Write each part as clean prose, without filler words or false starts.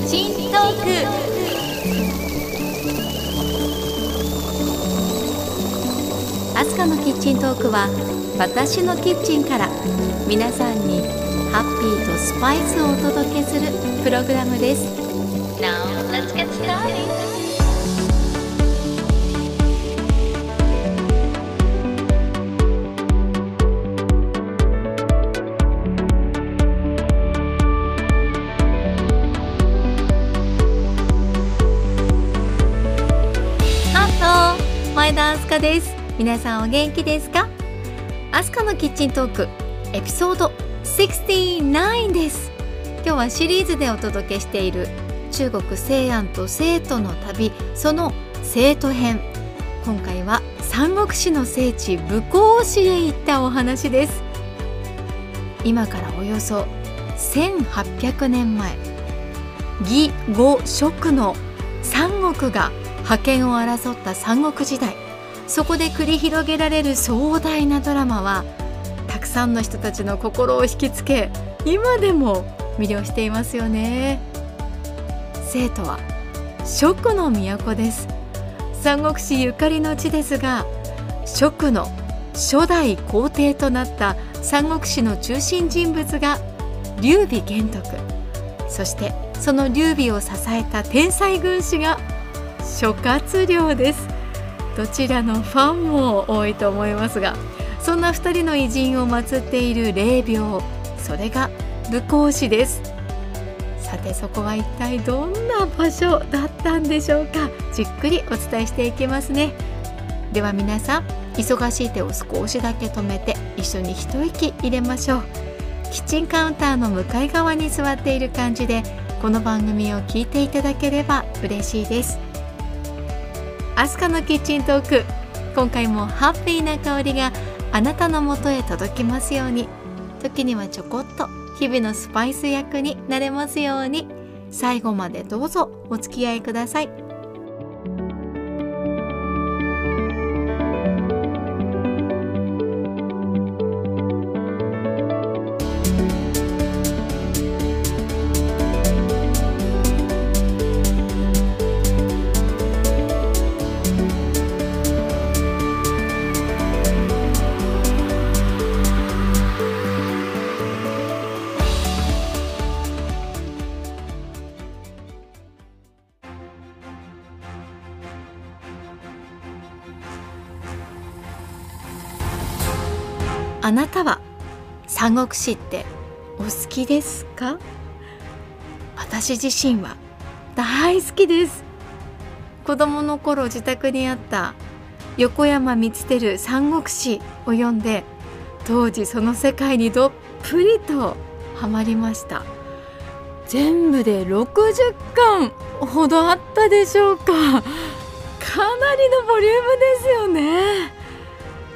新トーク。あすかのキッチントークは、私のキッチンから皆さんにハッピーとスパイスをお届けするプログラムです。 Now, let's get started。 ハロー、前田あすかです。皆さんお元気ですか？あすかのキッチントークエピソード69です。今日はシリーズでお届けしている中国西安と成都の旅、その成都編。今回は三国志の聖地武功市へ行ったお話です。今からおよそ1800年前、魏呉蜀の三国が覇権を争った三国時代、そこで繰り広げられる壮大なドラマはたくさんの人たちの心を引きつけ、今でも魅了していますよね。成都は蜀の都です。三国志ゆかりの地ですが、蜀の初代皇帝となった三国志の中心人物が劉備玄徳、そしてその劉備を支えた天才軍師が諸葛亮です。どちらのファンも多いと思いますが、そんな2人の偉人を祀っている霊廟、それが武功市です。さて、そこは一体どんな場所だったんでしょうか。じっくりお伝えしていきますね。では皆さん、忙しい手を少しだけ止めて一緒に一息入れましょう。キッチンカウンターの向かい側に座っている感じで、この番組を聞いていただければ嬉しいです。あすかのキッチントーク、今回もハッピーな香りがあなたのもとへ届きますように。時にはちょこっと日々のスパイス役になれますように。最後までどうぞお付き合いください。あなたは三国志ってお好きですか？私自身は大好きです。子供の頃、自宅にあった横山光輝三国志を読んで、当時その世界にどっぷりとハマりました。全部で60巻ほどあったでしょうか。かなりのボリュームですよね。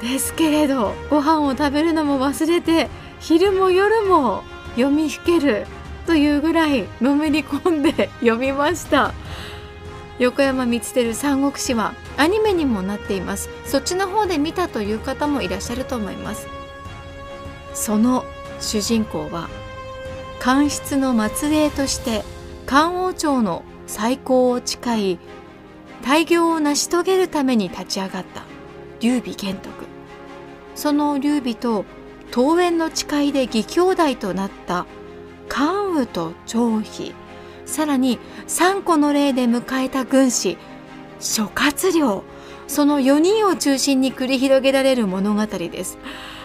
ですけれど、ご飯を食べるのも忘れて、昼も夜も読みふけるというぐらいのめり込んで読みました。横山光輝三国志はアニメにもなっています。そっちの方で見たという方もいらっしゃると思います。その主人公は官室の末裔として漢王朝の再興を誓い、大業を成し遂げるために立ち上がった劉備玄徳。その劉備と桃園の誓いで義兄弟となった関羽と張飛、さらに三個の霊で迎えた軍師諸葛亮、その4人を中心に繰り広げられる物語です。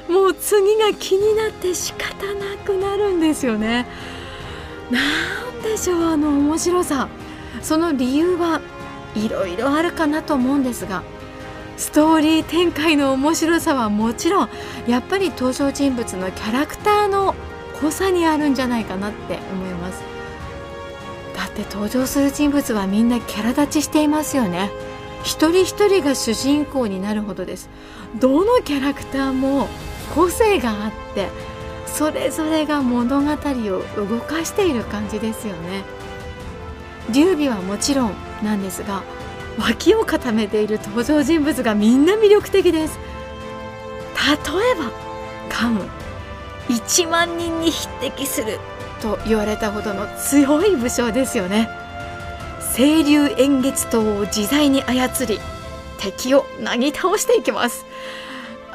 もう次が気になって仕方なくなるんですよね。なんでしょう、あの面白さ。その理由はいろいろあるかなと思うんですが、ストーリー展開の面白さはもちろん、やっぱり登場人物のキャラクターの濃さにあるんじゃないかなって思います。だって登場する人物はみんなキャラ立ちしていますよね。一人一人が主人公になるほどです。どのキャラクターも個性があって、それぞれが物語を動かしている感じですよね。劉備はもちろんなんですが、脇を固めている登場人物がみんな魅力的です。例えば関羽、1万人に匹敵すると言われたほどの強い武将ですよね。青龍偃月刀を自在に操り、敵をなぎ倒していきます。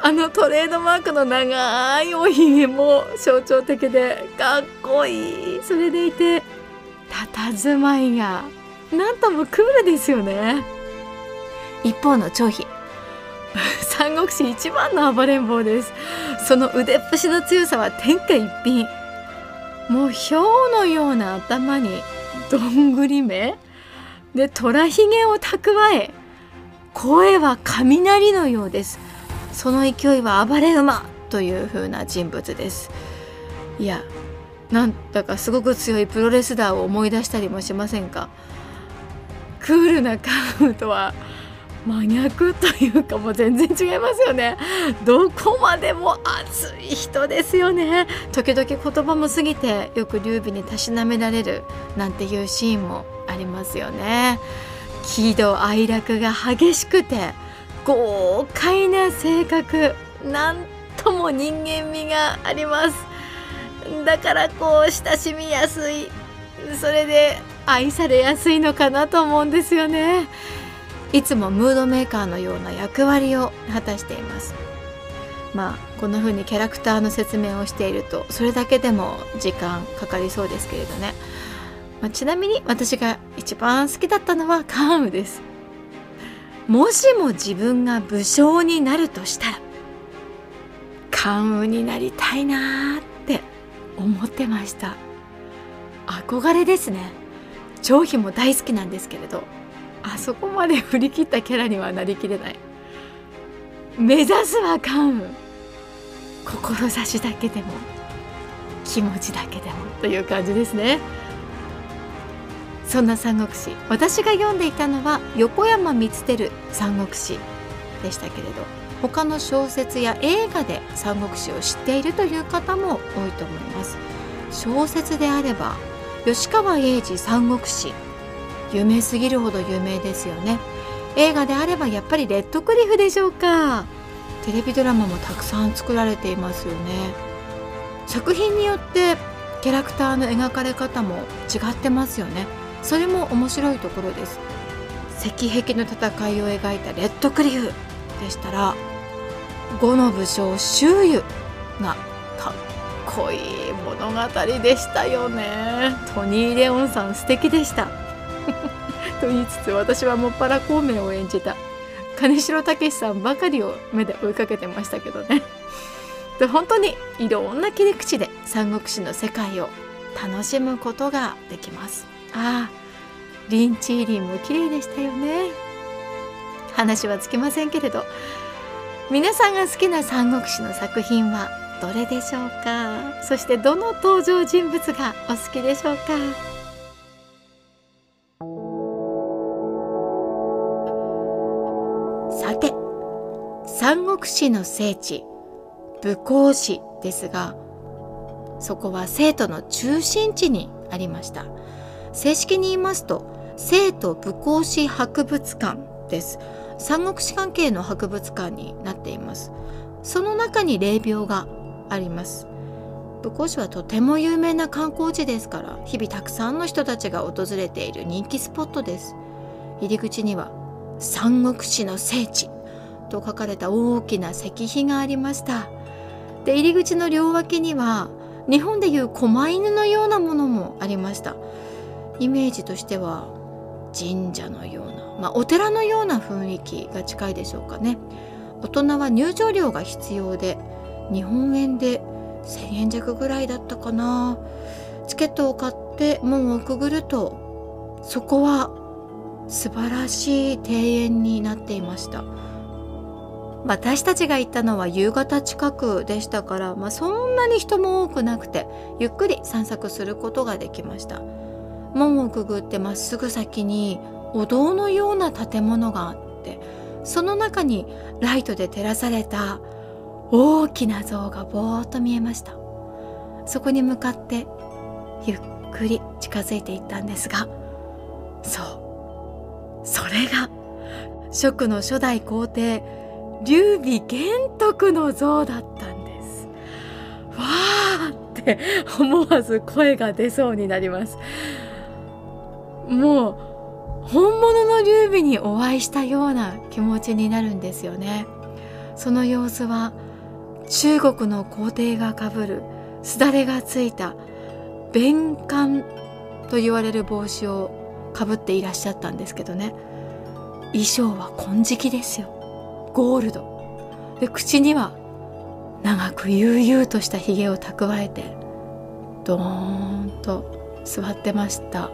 あのトレードマークの長いおひげも象徴的でかっこいい。それでいて佇まいがなんともクールですよね。一方の張飛三国志一番の暴れん坊です。その腕っぷしの強さは天下一品。もうひょうのような頭にどんぐり目で虎ひげを蓄え、声は雷のようです。その勢いは暴れ馬という風な人物です。いや、なんだかすごく強いプロレスラーを思い出したりもしませんか。クールなカウンとは真逆というか、もう全然違いますよね。どこまでも熱い人ですよね。時々言葉も過ぎてよく劉備にたしなめられるなんていうシーンもありますよね。喜怒哀楽が激しくて豪快な性格、なんとも人間味があります。だからこう親しみやすい、それで愛されやすいのかなと思うんですよね。いつもムードメーカーのような役割を果たしています。まあこんな風にキャラクターの説明をしているとそれだけでも時間かかりそうですけれどね、ちなみに私が一番好きだったのは関羽です。もしも自分が武将になるとしたら関羽になりたいなーって思ってました。憧れですね。張飛も大好きなんですけれど、あそこまで振り切ったキャラにはなりきれない。目指すは関羽、志だけでも気持ちだけでもという感じですね。そんな三国志、私が読んでいたのは横山光輝三国志でしたけれど、他の小説や映画で三国志を知っているという方も多いと思います。小説であれば吉川英治三国志、有名すぎるほど有名ですよね。映画であればやっぱりレッドクリフでしょうか。テレビドラマもたくさん作られていますよね。作品によってキャラクターの描かれ方も違ってますよね。それも面白いところです。石壁の戦いを描いたレッドクリフでしたら呉の武将周瑜がかっこいい物語でしたよね。トニー・レオンさん素敵でしたと言いつつ、私はもっぱら孔明を演じた金城武さんばかりを目で追いかけてましたけどね。で、本当にいろんな切り口で三国志の世界を楽しむことができます。ああ、リンチーリンも綺麗でしたよね。話はつきませんけれど、皆さんが好きな三国志の作品はどれでしょうか。そしてどの登場人物がお好きでしょうか。三国志の聖地武功市ですが、そこは成都の中心地にありました。正式に言いますと成都武功市博物館です。三国志関係の博物館になっています。その中に霊廟があります。武功市はとても有名な観光地ですから、日々たくさんの人たちが訪れている人気スポットです。入り口には三国志の聖地と書かれた大きな石碑がありました。で、入り口の両脇には日本でいう狛犬のようなものもありました。イメージとしては神社のような、お寺のような雰囲気が近いでしょうかね。大人は入場料が必要で、日本円で1000円弱ぐらいだったかな。チケットを買って門をくぐると、そこは素晴らしい庭園になっていました。私たちが行ったのは夕方近くでしたから、そんなに人も多くなくてゆっくり散策することができました。門をくぐってまっすぐ先にお堂のような建物があって、その中にライトで照らされた大きな像がぼーっと見えました。そこに向かってゆっくり近づいていったんですが、そう、それが蜀の初代皇帝劉備玄徳の像だったんです。わーってで思わず声が出そうになります。もう本物の劉備にお会いしたような気持ちになるんですよね。その様子は中国の皇帝がかぶるすだれがついた弁冠と言われる帽子をかぶっていらっしゃったんですけどね、衣装は金色ですよ、ゴールドで、口には長く悠々としたひげを蓄えてドーンと座ってました。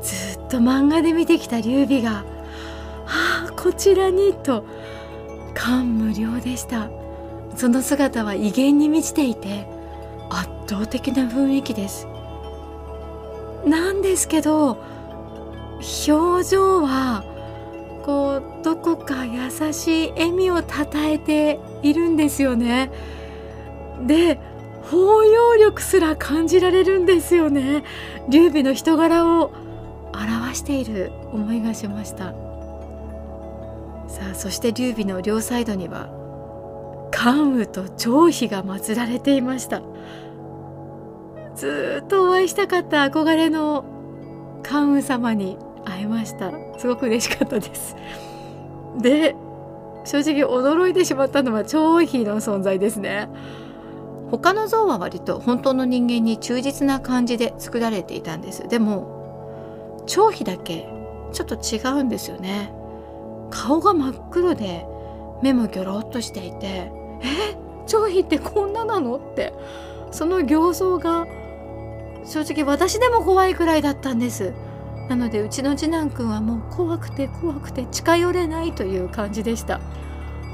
ずっと漫画で見てきた劉備が「ああこちらに」と感無量でした。その姿は威厳に満ちていて圧倒的な雰囲気です。なんですけど表情はこうどこか優しい笑みをたたえているんですよね。で包容力すら感じられるんですよね。劉備の人柄を表している思いがしました。さあそして劉備の両サイドには関羽と張飛が祀られていました。ずっとお会いしたかった憧れの関羽様に会えました。すごく嬉しかったです。で正直驚いてしまったのは張飛の存在ですね。他の像は割と本当の人間に忠実な感じで作られていたんです。でも張飛だけちょっと違うんですよね。顔が真っ黒で目もギョロッとしていて、張飛ってこんななのって、その形相が正直私でも怖いくらいだったんです。なのでうちの次男くんはもう怖くて怖くて近寄れないという感じでした。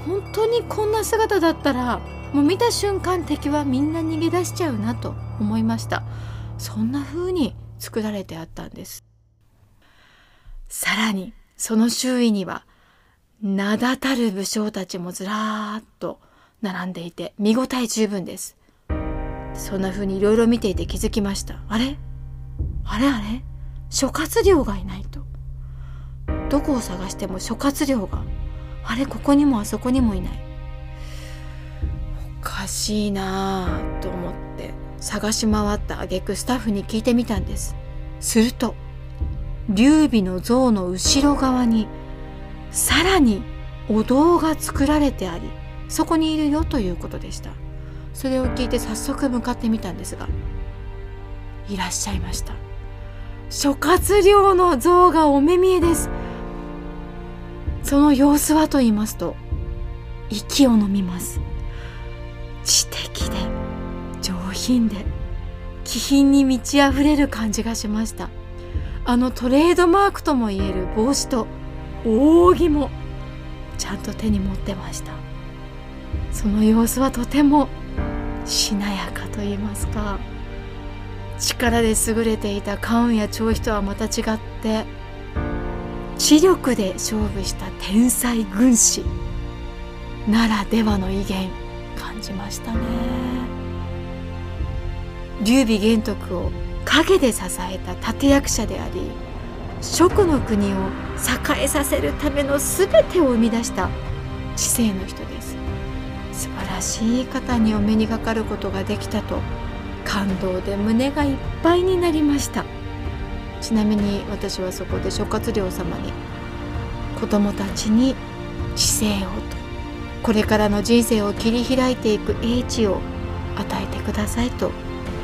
本当にこんな姿だったらもう見た瞬間敵はみんな逃げ出しちゃうなと思いました。そんな風に作られてあったんです。さらにその周囲には名だたる武将たちもずらーっと並んでいて見応え十分です。そんな風にいろいろ見ていて気づきました。あれ諸葛亮がいないと。どこを探しても諸葛亮があれここにもあそこにもいない、おかしいなぁと思って探し回った挙句スタッフに聞いてみたんです。すると劉備の像の後ろ側にさらにお堂が作られてありそこにいるよということでした。それを聞いて早速向かってみたんですが、いらっしゃいました。諸葛亮の像がお目見えです。その様子はと言いますと息を飲みます。知的で上品で気品に満ち溢れる感じがしました。あのトレードマークともいえる帽子と扇もちゃんと手に持ってました。その様子はとてもしなやかと言いますか、力で優れていた関羽や張飛とはまた違って知力で勝負した天才軍師ならではの威厳感じましたね。劉備玄徳を陰で支えた立役者であり、蜀の国を栄えさせるための全てを生み出した知性の人です。素晴らしい方にお目にかかることができたと感動で胸がいっぱいになりました。ちなみに私はそこで諸葛亮様に、子供たちに知性をと、これからの人生を切り開いていく英知を与えてくださいと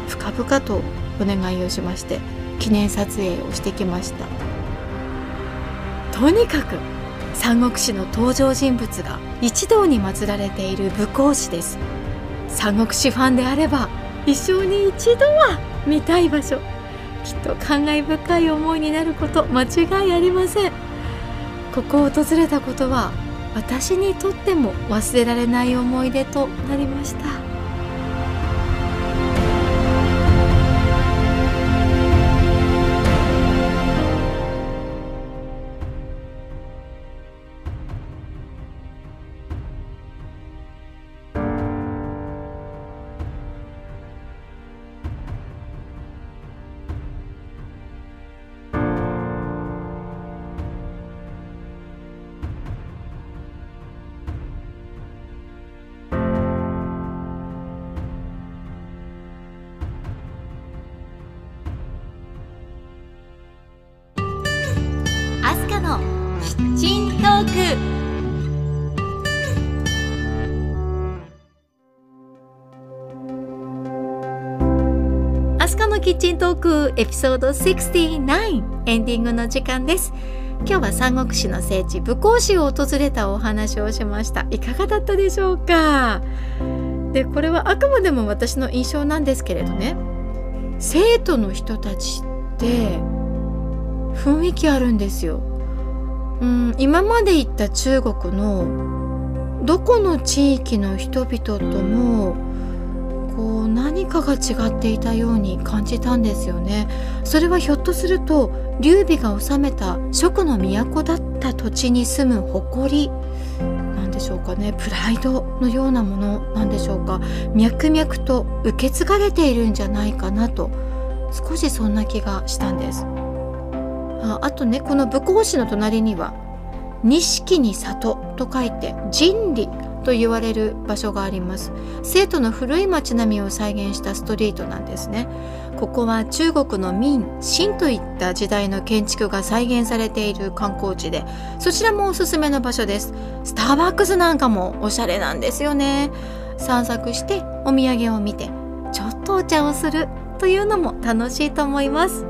深々とお願いをしまして記念撮影をしてきました。とにかく三国志の登場人物が一堂に祀られている武功史です。三国志ファンであれば一生に一度は見たい場所、きっと感慨深い思いになること間違いありません。ここを訪れたことは私にとっても忘れられない思い出となりました。のキッチントークエピソード69エンディングの時間です。今日は三国志の聖地武功市を訪れたお話をしました。いかがだったでしょうか。でこれはあくまでも私の印象なんですけれどね、生徒の人たちって雰囲気あるんですよ。今まで行った中国のどこの地域の人々ともこう何かが違っていたように感じたんですよね。それはひょっとすると劉備が治めた蜀の都だった土地に住む誇りなんでしょうかね、プライドのようなものなんでしょうか。脈々と受け継がれているんじゃないかなと少しそんな気がしたんです。あとね、この武功市の隣には錦に里と書いて錦里と言われる場所があります。成都の古い町並みを再現したストリートなんですね。ここは中国の明、清といった時代の建築が再現されている観光地で、そちらもおすすめの場所です。スターバックスなんかもおしゃれなんですよね。散策してお土産を見てちょっとお茶をするというのも楽しいと思います。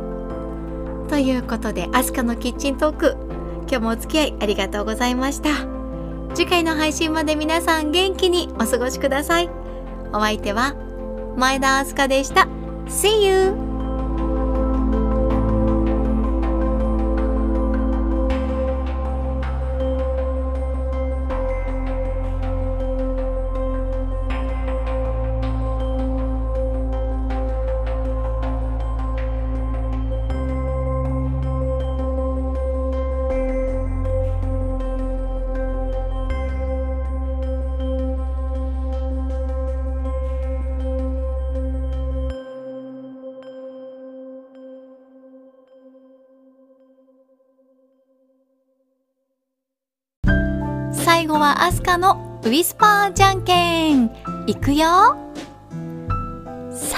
ということで、アスカのキッチントーク、今日もお付き合いありがとうございました。次回の配信まで皆さん元気にお過ごしください。お相手は前田アスカでした。See you!最後はアスカのウィスパーじゃんけんいくよ。最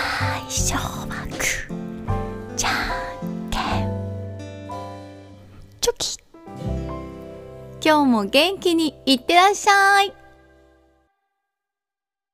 初はグーじゃんけんチョキ。今日も元気にいってらっしゃい。